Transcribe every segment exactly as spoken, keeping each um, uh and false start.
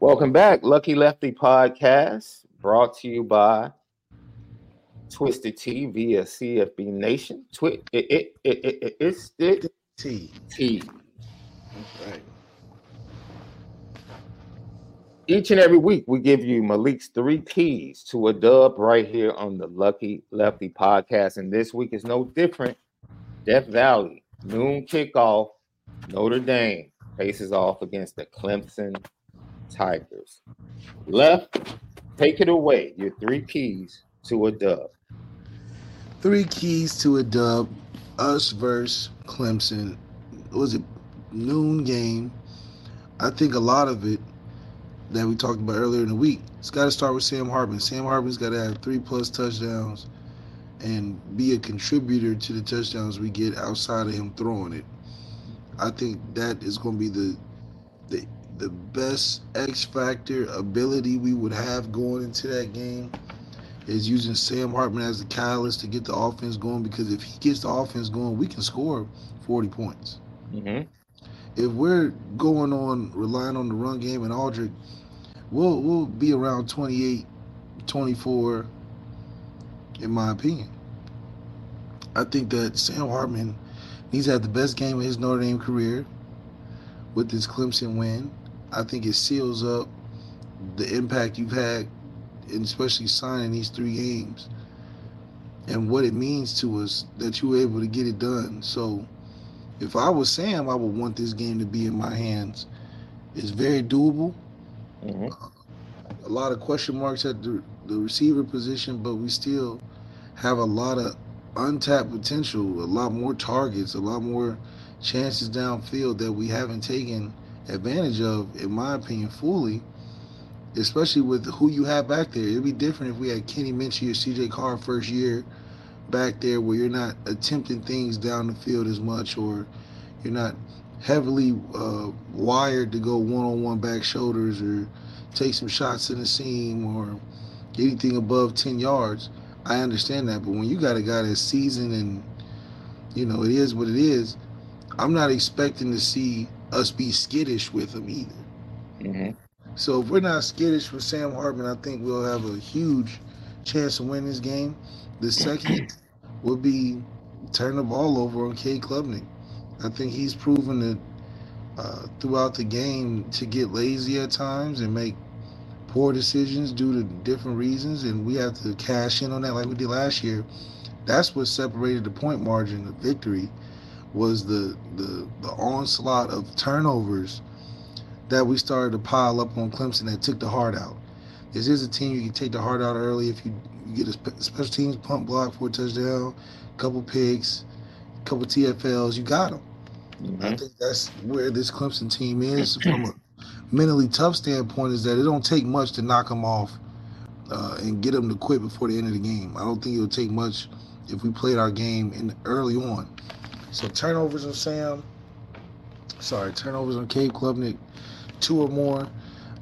Welcome back. Lucky Lefty Podcast brought to you by Twisted Tea via C F B Nation. Twi- it, it, it, it, it, it's it. Tea. Tea. That's right. Each and every week, we give you Malik's three keys to a dub right here on the Lucky Lefty Podcast. And this week is no different. Death Valley, noon kickoff, Notre Dame faces off against the Clemson Tigers. Left, take it away, your three keys to a dub. Three keys to a dub, us versus Clemson. It was a noon game. I think a lot of it that we talked about earlier in the week. It's got to start with Sam Hartman. Sam Hartman's got to have three-plus touchdowns and be a contributor to the touchdowns we get outside of him throwing it. I think that is going to be the the, the best X-factor ability we would have going into that game is using Sam Hartman as the catalyst to get the offense going, because if he gets the offense going, we can score forty points. Mm-hmm. If we're going on, relying on the run game and Aldrich, we'll, we'll be around twenty-eight, twenty-four, in my opinion. I think that Sam Hartman needs to have the best game of his Notre Dame career with this Clemson win. I think it seals up the impact you've had, and especially signing these three games and what it means to us that you were able to get it done. So if I was Sam, I would want this game to be in my hands. It's very doable. Mm-hmm. Uh, a lot of question marks at the, the receiver position, but we still have a lot of untapped potential, a lot more targets, a lot more chances downfield that we haven't taken advantage of, in my opinion, fully, especially with who you have back there. It'd be different if we had Kenny Minchie or C J. Carr first year back there, where you're not attempting things down the field as much, or you're not heavily uh, wired to go one-on-one back shoulders or take some shots in the seam or anything above ten yards. I understand that, but when you got a guy that's seasoned and, you know, it is what it is, I'm not expecting to see us be skittish with him either. Mm-hmm. So if we're not skittish with Sam Hartman, I think we'll have a huge chance to win this game. The second would be turn the ball over on Cade Klubnik. I think he's proven that uh, throughout the game to get lazy at times and make poor decisions due to different reasons, and we have to cash in on that like we did last year. That's what separated the point margin of victory, was the the, the onslaught of turnovers that we started to pile up on Clemson that took the heart out. This is a team you can take the heart out early if you You get a special teams punt block for a touchdown, a couple picks, a couple T F Ls. You got them. Mm-hmm. I think that's where this Clemson team is from a mentally tough standpoint, is that it don't take much to knock them off uh, and get them to quit before the end of the game. I don't think it'll take much if we played our game in early on. So turnovers on Sam. Sorry, turnovers on Cade Klubnik, two or more.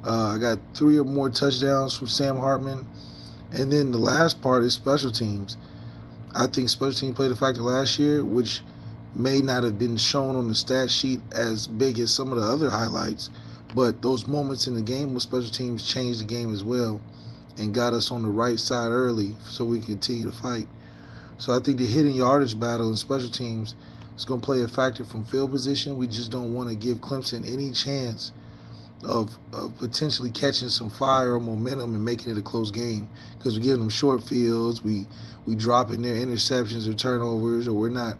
Uh, I got three or more touchdowns from Sam Hartman. And then the last part is special teams. I think special teams played a factor last year, which may not have been shown on the stat sheet as big as some of the other highlights, but those moments in the game with special teams changed the game as well. and got us on the right side early so we can continue to fight. So I think the hitting yardage battle and special teams is going to play a factor from field position. We just don't want to give Clemson any chance of, of potentially catching some fire or momentum and making it a close game, because we give them short fields, we we dropping their interceptions or turnovers, or we're not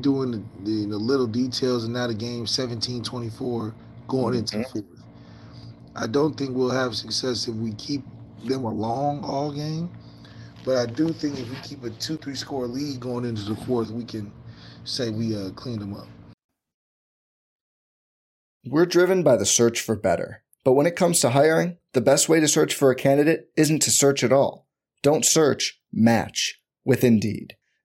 doing the, the, the little details, and now the game seventeen twenty-four going into the fourth. I don't think we'll have success if we keep them along all game, but I do think if we keep a two three score lead going into the fourth, we can say we uh, cleaned them up. We're driven by the search for better, but when it comes to hiring, the best way to search for a candidate isn't to search at all. Don't search, match with Indeed.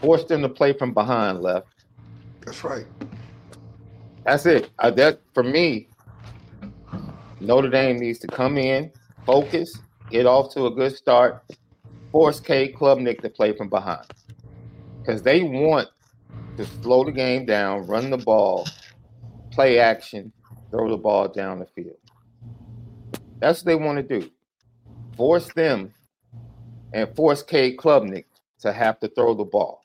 Forced them to play from behind, Left. That's right. That's it. Uh, that for me, Notre Dame needs to come in, focus, get off to a good start, force Cade Klubnik to play from behind, because they want to slow the game down, run the ball, play action, throw the ball down the field. That's what they want to do. Force them and force Cade Klubnik to have to throw the ball.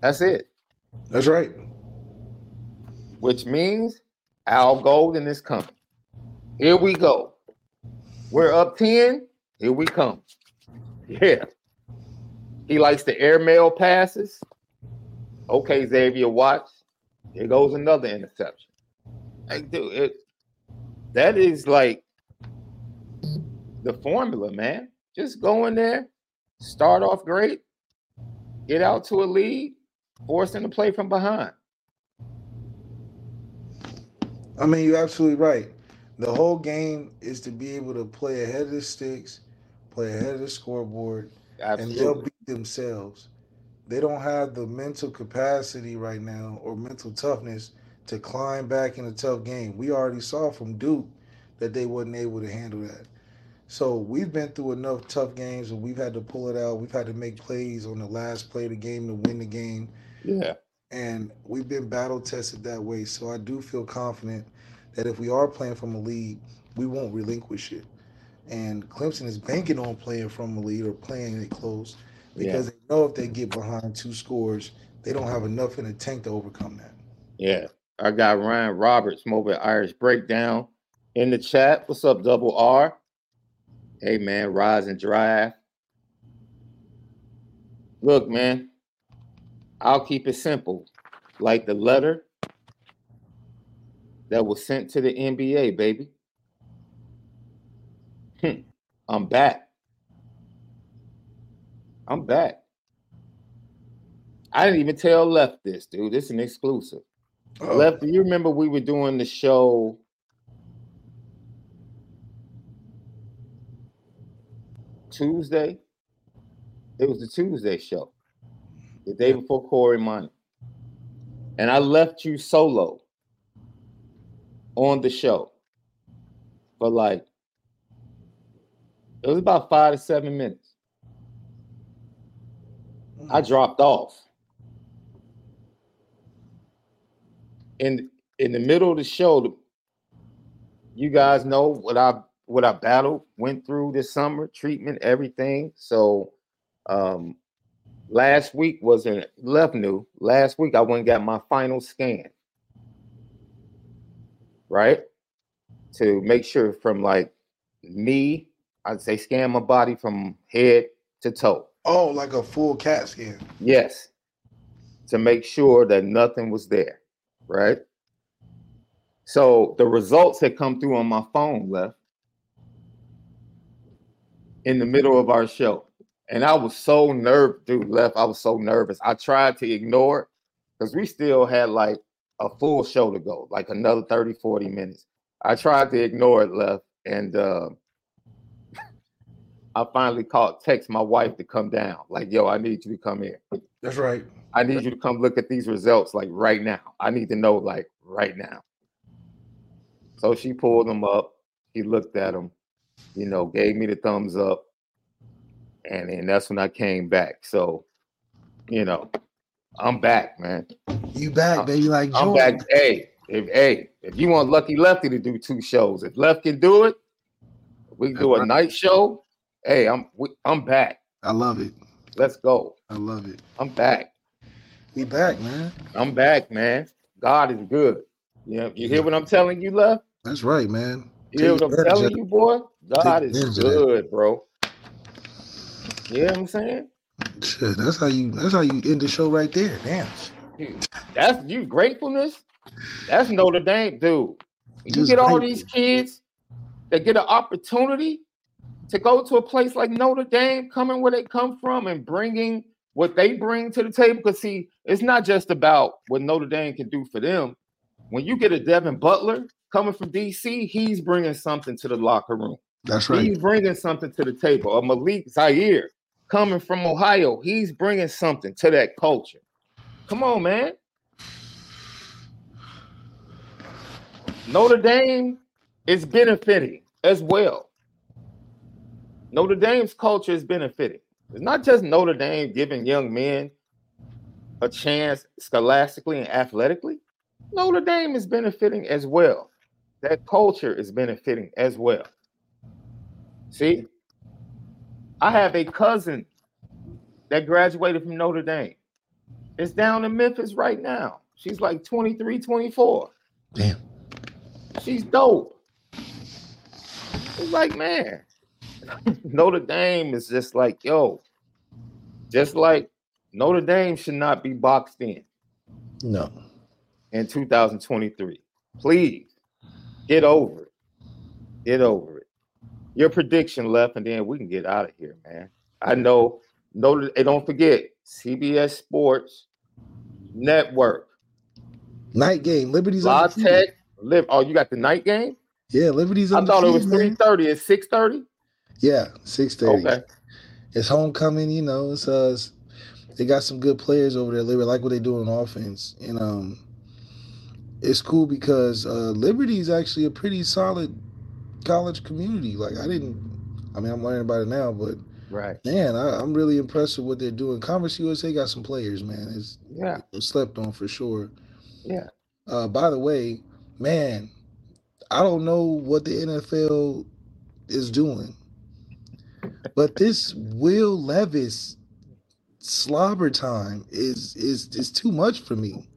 That's it. That's right. Which means Al Golden is coming. Here we go. We're up ten. Here we come. Yeah. He likes the airmail passes. Okay, Xavier Watts. Here goes another interception. Like, dude, it, that is like the formula, man. Just go in there. Start off great, get out to a lead, force them to play from behind. I mean, you're absolutely right. The whole game is to be able to play ahead of the sticks, play ahead of the scoreboard, absolutely. And they'll beat themselves. They don't have the mental capacity right now or mental toughness to climb back in a tough game. We already saw from Duke that they wasn't able to handle that. So we've been through enough tough games and we've had to pull it out. We've had to make plays on the last play of the game to win the game. Yeah. And we've been battle tested that way. So I do feel confident that if we are playing from a lead, we won't relinquish it. And Clemson is banking on playing from a lead or playing it close because yeah. they know if they get behind two scores, they don't have enough in the tank to overcome that. Yeah. I got Ryan Roberts from over at Irish Breakdown in the chat. What's up, Double R? Hey, man, rise and drive. Look, man, I'll keep it simple. Like the letter that was sent to the N B A, baby. Hm, I'm back. I'm back. I didn't even tell Left this, dude. This is an exclusive. Oh. Left, do you remember we were doing the show Tuesday? It was the Tuesday show, the day before Corey Money. And I left you solo on the show for like, it was about five to seven minutes. I dropped off. In, in the middle of the show, you guys know what I've what I battled, went through this summer, treatment, everything. So um, last week was in Left New. Last week I went and got my final scan, right? To make sure from like me, I'd say scan my body from head to toe. Oh, like a full CAT scan. Yes. to make sure that nothing was there, right? So the results had come through on my phone, Left, in the middle of our show. And I was so nervous, dude, Left. I was so nervous. I tried to ignore it because we still had like a full show to go, like another thirty, forty minutes. I tried to ignore it, Left. And uh, I finally called, text my wife to come down. Like, yo, I need you to come here. That's right. I need you to come look at these results like right now. I need to know like right now. So she pulled them up. She looked at them, you know, gave me the thumbs up. And and that's when I came back. So, you know, I'm back, man. You back, baby. Like I'm back. Hey, if hey, if you want Lucky Lefty to do two shows, if Left can do it, we can do a night show. Hey, I'm we, I'm back. I love it. Let's go. I love it. I'm back. We back, man. I'm back, man. God is good. You know, you hear what I'm telling you, Left? That's right, man. You hear what I'm telling you, boy? God is good, bro. You know what I'm saying? Shit, that's how you that's how you end the show right there. Damn. Dude, that's you gratefulness. That's Notre Dame, dude. You Just get all grateful. These kids that get an opportunity to go to a place like Notre Dame, coming where they come from and bringing what they bring to the table. Because, see, it's not just about what Notre Dame can do for them. When you get a Devin Butler coming from D C, he's bringing something to the locker room. That's right. He's bringing something to the table. A Malik Zaire coming from Ohio, he's bringing something to that culture. Come on, man. Notre Dame is benefiting as well. Notre Dame's culture is benefiting. It's not just Notre Dame giving young men a chance scholastically and athletically. Notre Dame is benefiting as well. That culture is benefiting as well. See, I have a cousin that graduated from Notre Dame. It's down in Memphis right now. She's like twenty-three, twenty-four. Damn. She's dope. It's like, man. Notre Dame is just like, yo, just like Notre Dame should not be boxed in. No. In two thousand twenty-three. Please, get over it. Get over it. Your prediction, Left, and then we can get out of here, man. I know, Notre, and don't forget, C B S Sports Network. Night game. Liberty's La on the Tech, Live. Oh, you got the night game? Yeah, Liberty's on the I thought the it was three thirty. It's six thirty? Yeah, six thirty. Okay. It's homecoming, you know. It's uh, it's, they got some good players over there. Liberty, like what they do on offense, and um, it's cool because uh, Liberty is actually a pretty solid college community. Like I didn't, I mean, I'm learning about it now, but right, man, I, I'm really impressed with what they're doing. Conference U S A got some players, man. It's yeah, it's slept on for sure. Yeah. Uh, by the way, man, I don't know what the N F L is doing. But this Will Levis slobber time is is is too much for me.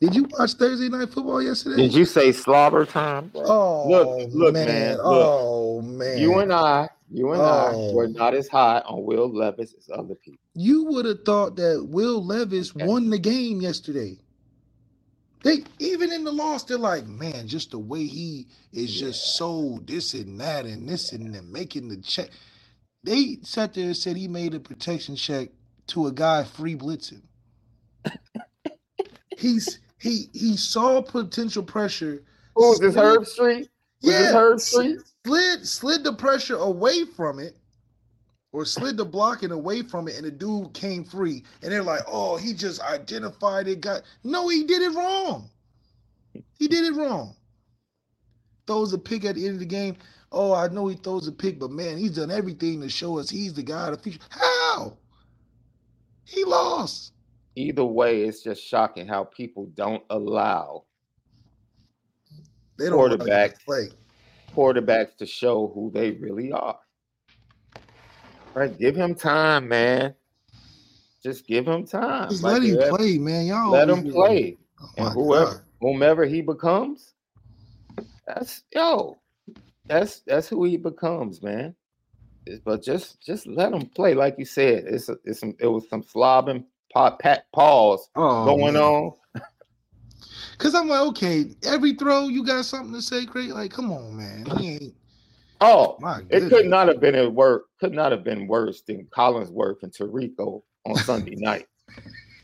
Did you watch Thursday Night Football yesterday? Did you say slobber time? Oh, look, look, man. man look. Oh, man. You and I, you and oh. I were not as high on Will Levis as other people. You would have thought that Will Levis okay. won the game yesterday. They even in the loss, they're like, man, just the way he is yeah. just so this and that and this yeah. and then making the check. They sat there and said he made a protection check to a guy free blitzing. He's he he saw potential pressure. Oh, is this Herb Street? Was yeah, this Herb Street? Slid slid the pressure away from it, or slid the blocking away from it, and the dude came free. And they're like, oh, he just identified it. Got no, he did it wrong. He did it wrong. Throws a pick at the end of the game. Oh, I know he throws a pick, but man, he's done everything to show us he's the guy of the future. How? He lost. Either way, it's just shocking how people don't allow they don't quarterbacks, to play. quarterbacks to show who they really are. Right? Give him time, man. Just give him time. Just like let him play, ever, man. Y'all let him play. Oh and whoever, God. whomever he becomes, that's yo. That's that's who he becomes, man. But just just let him play, like you said. It's a, it's some, it was some slobbing pat pause oh, going man. on. Because I'm like, okay, every throw you got something to say, Craig? Like, come on, man. He ain't. Oh, it could not have been at work. Could not have been worse than Collinsworth and Tarico on Sunday night.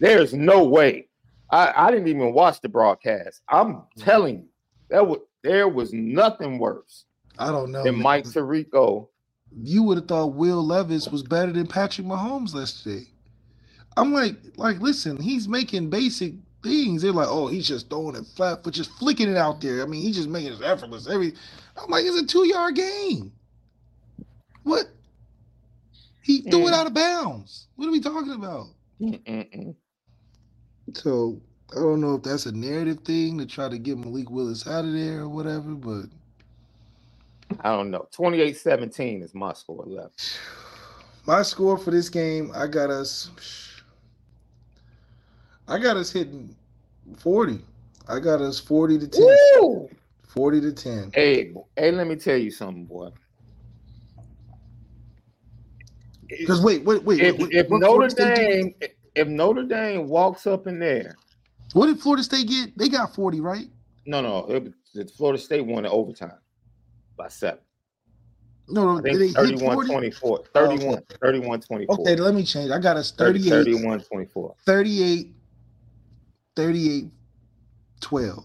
There's no way. I, I didn't even watch the broadcast. I'm telling you, that was, there was nothing worse. I don't know. Than man. Mike Tarico. You would have thought Will Levis was better than Patrick Mahomes yesterday. I'm like, like, listen, he's making basic things. They're like, oh, he's just throwing it flat, but just flicking it out there. I mean, he's just making it effortless. Every, I'm like, it's a two-yard game. What? He yeah. threw it out of bounds. What are we talking about? Mm-mm-mm. So I don't know if that's a narrative thing to try to get Malik Willis out of there or whatever, but I don't know. twenty-eight seventeen is my score left. My score for this game, I got us I got us hitting forty. I got us forty to ten. Woo! forty to ten. Hey, hey, let me tell you something, boy. Because wait, wait, wait. If, wait, if Notre Dame – If Notre Dame walks up in there. What did Florida State get? They got forty, right? No, no. It, it, Florida State won in overtime by seven. No, no. I think they thirty-one twenty-four. thirty-one, oh, okay. thirty-one twenty-four. Okay, let me change. I got us thirty-eight. thirty-one twenty-four. thirty-eight, thirty-eight, twelve.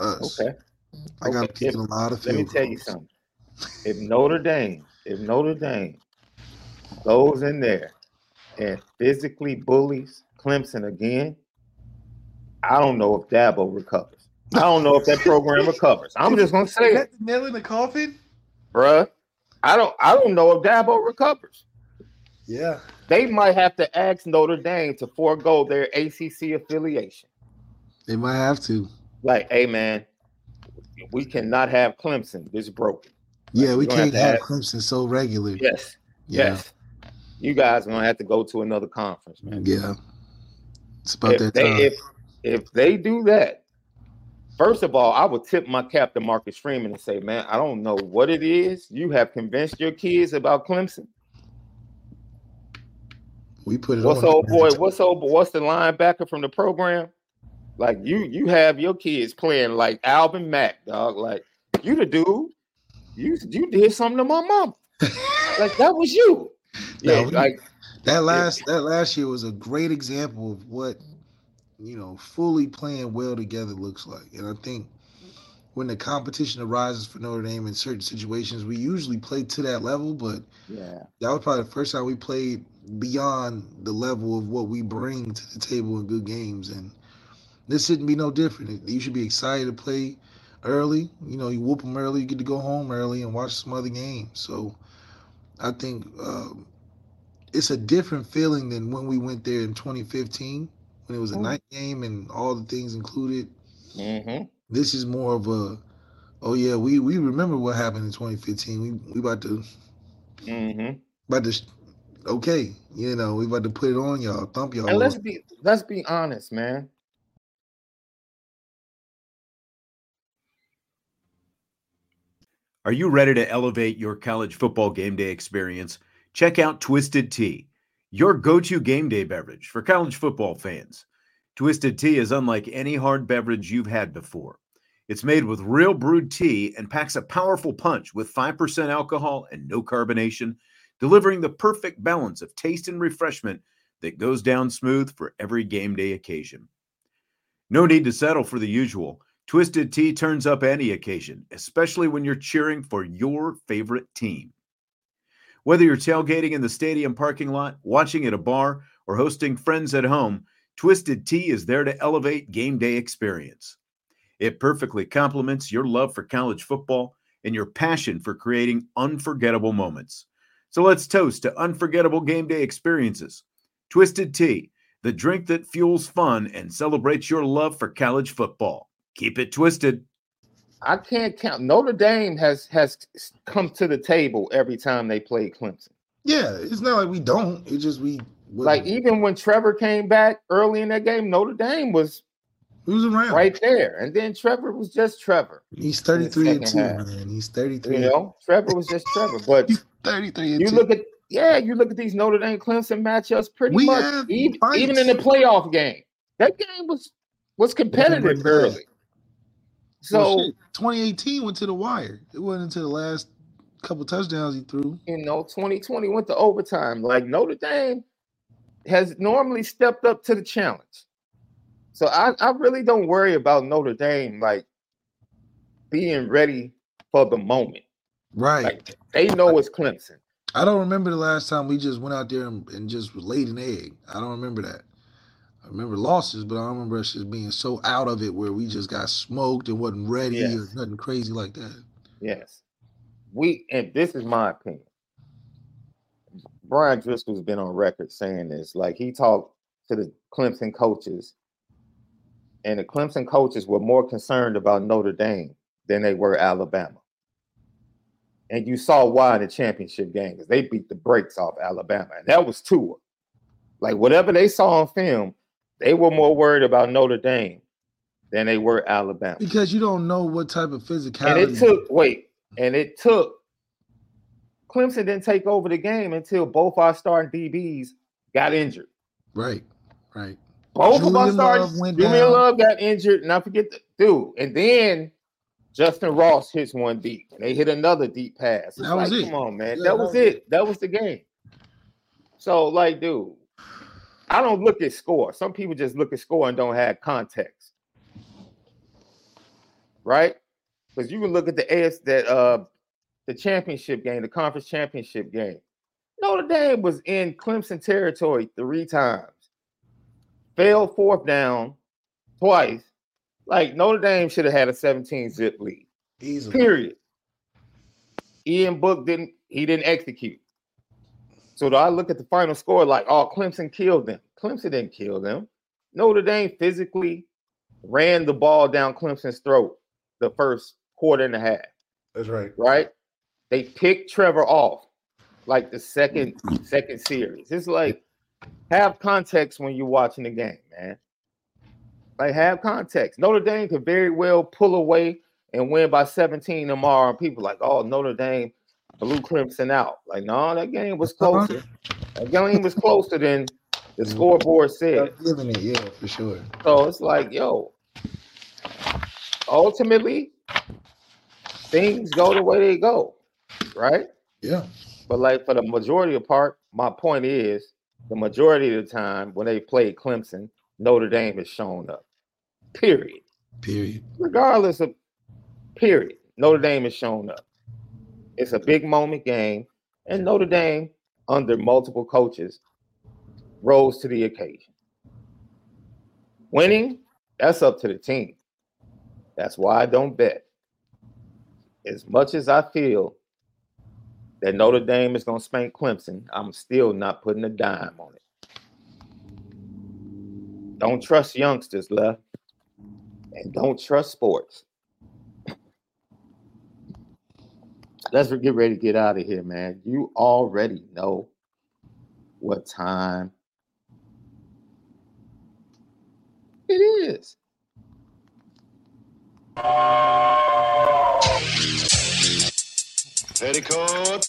Us. Okay. I got okay. to kick a lot of field Let me goals. tell you something. If Notre Dame, if Notre Dame, goes in there and physically bullies Clemson again, I don't know if Dabo recovers. I don't know if that program recovers. I'm just gonna say that the nail in the coffin, bruh. I don't. I don't know if Dabo recovers. Yeah, they might have to ask Notre Dame to forego their A C C affiliation. They might have to. Like, hey man, we cannot have Clemson. This is broken. Yeah, like, we can't have, have ask- Clemson so regularly. Yes. Yeah. Yes. You guys are gonna have to go to another conference, man. Yeah, it's about if that they, time. If, if they do that, first of all, I would tip my cap to Marcus Freeman and say, man, I don't know what it is. You have convinced your kids about Clemson. We put it. What's on old boy? What's old? What's the linebacker from the program? Like you, you have your kids playing like Alvin Mack, dog. Like you, the dude. You, you did something to my mom. Like that was you. Yeah, no, we, like that last yeah. that last year was a great example of what, you know, fully playing well together looks like. And I think when the competition arises for Notre Dame in certain situations, we usually play to that level, but yeah, that was probably the first time we played beyond the level of what we bring to the table in good games. And this shouldn't be no different. You should be excited to play early. You know, you whoop them early, you get to go home early and watch some other games. So I think um, it's a different feeling than when we went there in twenty fifteen when it was a night game and all the things included. Mm-hmm. This is more of a, oh yeah, we, we remember what happened in twenty fifteen. We we about to, mm-hmm. about to, okay, you know, we about to put it on y'all, thump y'all. And let's be let's be honest, man. Are you ready to elevate your college football game day experience? Check out Twisted Tea, your go-to game day beverage for college football fans. Twisted Tea is unlike any hard beverage you've had before. It's made with real brewed tea and packs a powerful punch with five percent alcohol and no carbonation, delivering the perfect balance of taste and refreshment that goes down smooth for every game day occasion. No need to settle for the usual. Twisted Tea turns up any occasion, especially when you're cheering for your favorite team. Whether you're tailgating in the stadium parking lot, watching at a bar, or hosting friends at home, Twisted Tea is there to elevate game day experience. It perfectly complements your love for college football and your passion for creating unforgettable moments. So let's toast to unforgettable game day experiences. Twisted Tea, the drink that fuels fun and celebrates your love for college football. Keep it twisted. I can't count. Notre Dame has has come to the table every time they play Clemson. Yeah, it's not like we don't. It's just we wouldn't. Like even when Trevor came back early in that game, Notre Dame was who's around right there, and then Trevor was just Trevor. He's thirty-three and two, half. man. He's thirty-three. You know, Trevor was just Trevor. But He's thirty-three and you two. look at yeah, you look at these Notre Dame Clemson matchups pretty we much, even, even in the playoff game. That game was was competitive early. So well, twenty eighteen went to the wire. It went into the last couple touchdowns he threw. You know, twenty twenty went to overtime. Like, Notre Dame has normally stepped up to the challenge. So I, I really don't worry about Notre Dame, like, being ready for the moment. Right. Like, they know it's Clemson. I don't remember the last time we just went out there and, and just laid an egg. I don't remember that. I remember losses, but I don't remember us just being so out of it where we just got smoked and wasn't ready yes. or nothing crazy like that. Yes. We, and this is my opinion. Brian Driscoll's been on record saying this. Like, he talked to the Clemson coaches, and the Clemson coaches were more concerned about Notre Dame than they were Alabama. And you saw why in the championship game, because they beat the brakes off Alabama. And that was Tua. Like, whatever they saw on film, they were more worried about Notre Dame than they were Alabama. Because you don't know what type of physicality. And it took, wait, and it took, Clemson didn't take over the game until both our starting D Bs got injured. Right, right. Both Julian of our starters, Julian down. Love got injured, and I forget the dude. And then Justin Ross hits one deep, and they hit another deep pass. It's that was like, it. Come on, man. Yeah, that was it. That was the game. So, like, dude, I don't look at score. Some people just look at score and don't have context. Right? Because you can look at the AS, that uh, the championship game, the conference championship game. Notre Dame was in Clemson territory three times. Failed fourth down twice. Like, Notre Dame should have had a seventeen zip lead. Easily. Period. Ian Book didn't, he didn't execute. So do I look at the final score like, oh, Clemson killed them? Clemson didn't kill them. Notre Dame physically ran the ball down Clemson's throat the first quarter and a half. That's right. Right? They picked Trevor off like the second second series. It's like, have context when you're watching the game, man. Like, have context. Notre Dame could very well pull away and win by seventeen tomorrow. And people like, oh, Notre Dame blew Clemson out. Like, no, nah, that game was closer. That game was closer than the scoreboard said. Yeah, for sure. So it's like, yo, ultimately, things go the way they go, right? Yeah. But, like, for the majority of part, my point is the majority of the time when they played Clemson, Notre Dame has shown up. Period. Period. Regardless of period, Notre Dame has shown up. It's a big moment game, and Notre Dame, under multiple coaches, rose to the occasion. Winning, that's up to the team. That's why I don't bet. As much as I feel that Notre Dame is going to spank Clemson, I'm still not putting a dime on it. Don't trust youngsters, left, and don't trust sports. Let's get ready to get out of here, man. You already know what time it is. Petticoat,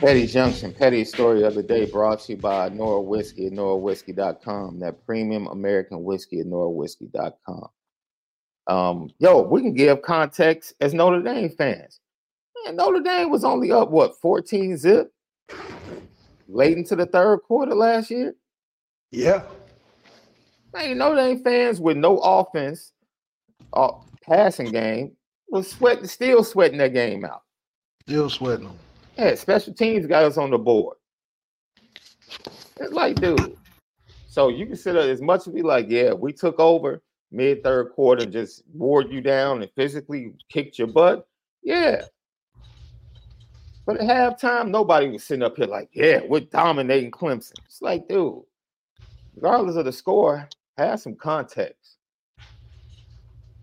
Petty Junction, petty story of the day, brought to you by Norah Whiskey at norah whiskey dot com, that premium American whiskey at norah whiskey dot com. Um, yo, we can give context as Notre Dame fans. Man, Notre Dame was only up, what, fourteen zip? Late into the third quarter last year? Yeah. Man, Notre Dame fans with no offense, uh, passing game, was sweating, still sweating that game out. Still sweating them. Yeah, special teams got us on the board. It's like, dude. So you consider, as much as we like, yeah, we took over, mid-third quarter just wore you down and physically kicked your butt, yeah. But at halftime, nobody was sitting up here like, yeah, we're dominating Clemson. It's like, dude, regardless of the score, have some context.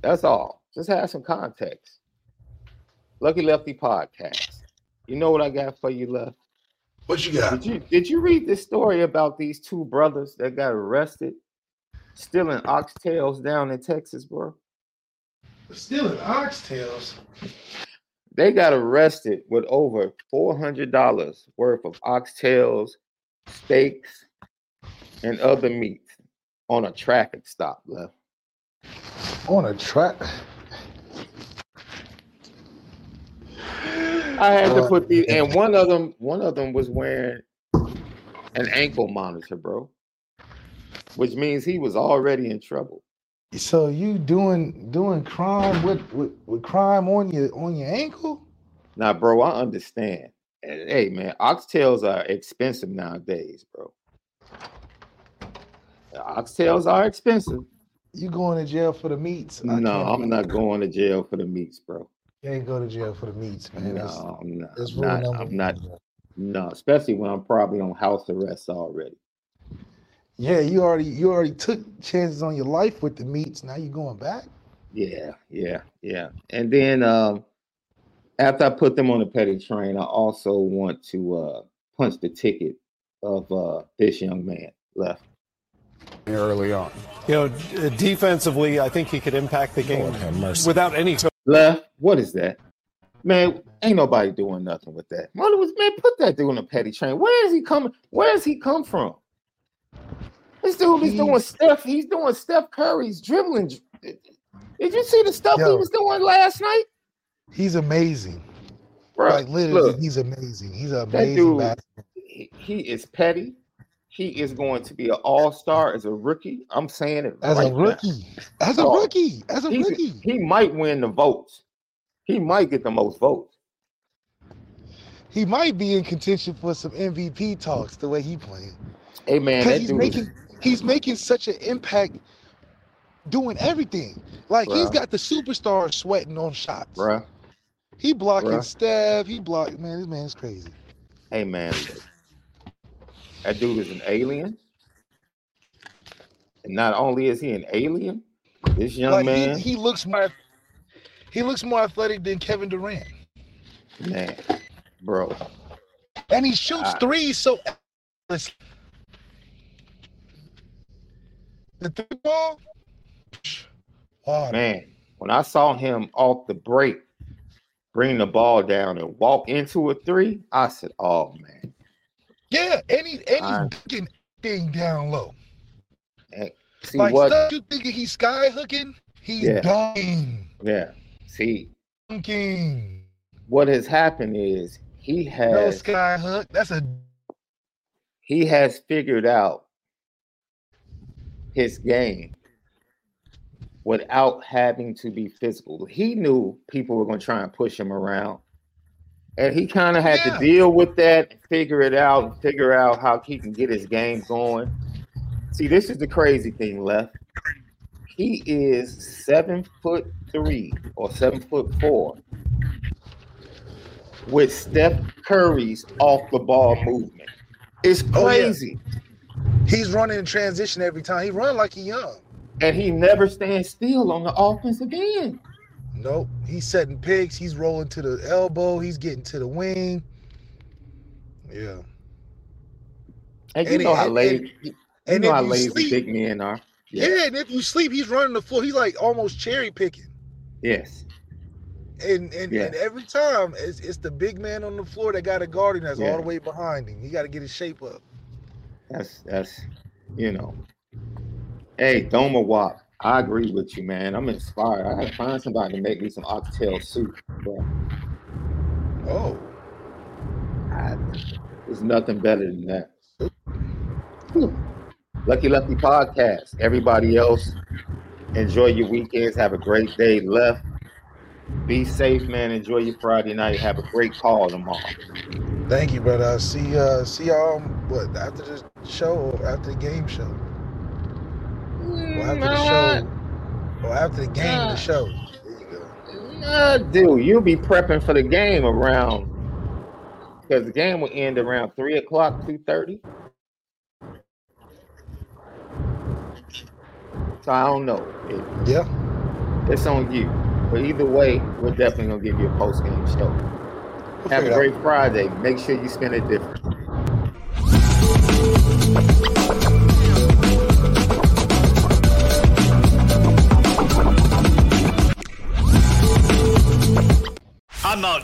That's all. Just have some context. Lucky Lefty Podcast. You know what I got for you, Left? What you got? Did you, did you read this story about these two brothers that got arrested stealing oxtails down in Texas, bro? Stealing oxtails? They got arrested with over four hundred dollars worth of oxtails, steaks, and other meat on a traffic stop, Left. On a track? I had to put these, and one of them, one of them was wearing an ankle monitor, bro, which means he was already in trouble. So you doing doing crime with, with, with crime on your on your ankle? Nah, bro, I understand. Hey, man, oxtails are expensive nowadays, bro. Oxtails are expensive. You going to jail for the meats? I no, I'm not going to jail for the meats, bro. You ain't go to jail for the meats, man. No, that's, I'm not. That's really not I'm not. No, especially when I'm probably on house arrest already. Yeah, you already you already took chances on your life with the meats. Now you're going back? Yeah, yeah, yeah. And then um, after I put them on the petty train, I also want to uh, punch the ticket of uh, this young man, Left. Early on. You know, defensively, I think he could impact the game without any... T- Left, what is that? Man, ain't nobody doing nothing with that. Man, put that dude in a petty train. Where is he coming? Where does he come from? This dude is doing Steph. He's doing Steph Curry's dribbling. Did you see the stuff Yo, he was doing last night? He's amazing. Bro, like, literally, look, he's amazing. He's an amazing dude, basketball. He, he is petty. He is going to be an all-star as a rookie. I'm saying it as right a rookie. Now. As so a rookie. As a rookie. He might win the votes. He might get the most votes. He might be in contention for some M V P talks the way he playing. Hey, man. That he's, dude making, is... he's making such an impact doing everything. Like, bruh, he's got the superstar sweating on shots. Bruh. He blocking Bruh. Steph. He blocking. Man, this man's crazy. Hey, man. That dude is an alien. And not only is he an alien, this young like man... He, he looks more he looks more athletic than Kevin Durant. Man, bro. And he shoots I, threes so... The three ball? Oh, man, when I saw him off the break, bring the ball down and walk into a three, I said, oh, man. Yeah, and he's dunking thing down low. See, like, what, stuff you thinking he's skyhooking, he's yeah. dunking. Yeah, see. Dunking. What has happened is he has... No skyhook, that's a... He has figured out his game without having to be physical. He knew people were going to try and push him around. And he kind of had yeah. to deal with that, figure it out, figure out how he can get his game going. See, this is the crazy thing, Left. He is seven foot three or seven foot four with Steph Curry's off the ball movement. It's crazy. Oh, yeah. He's running in transition every time. He runs like he young. And he never stands still on the offensive end. Nope, he's setting picks. He's rolling to the elbow. He's getting to the wing. Yeah. And you and know it, how lazy, and, you know how lazy sleep, big men are. Yeah. yeah, and if you sleep, he's running the floor. He's like almost cherry picking. Yes. And and, yeah. and every time, it's, it's the big man on the floor that got a guardian that's yeah. all the way behind him. He got to get his shape up. That's that's, you know. Hey, Doma Wop. I agree with you, man. I'm inspired. I had to find somebody to make me some oxtail soup. Bro. Oh. I, there's nothing better than that. Lucky Lefty Podcast. Everybody else, enjoy your weekends. Have a great day, Left. Be safe, man. Enjoy your Friday night. Have a great call tomorrow. Thank you, brother. I'll see, uh, see y'all what, after the show or after the game show. We'll have to show. or after the game uh, of the show. There you go. Nah, dude, you'll be prepping for the game around, because the game will end around three o'clock, two thirty. So I don't know. It, yeah, it's on you. But either way, we're definitely gonna give you a post game show. We'll Have a great out. Friday. Make sure you spend it different. I'm Mark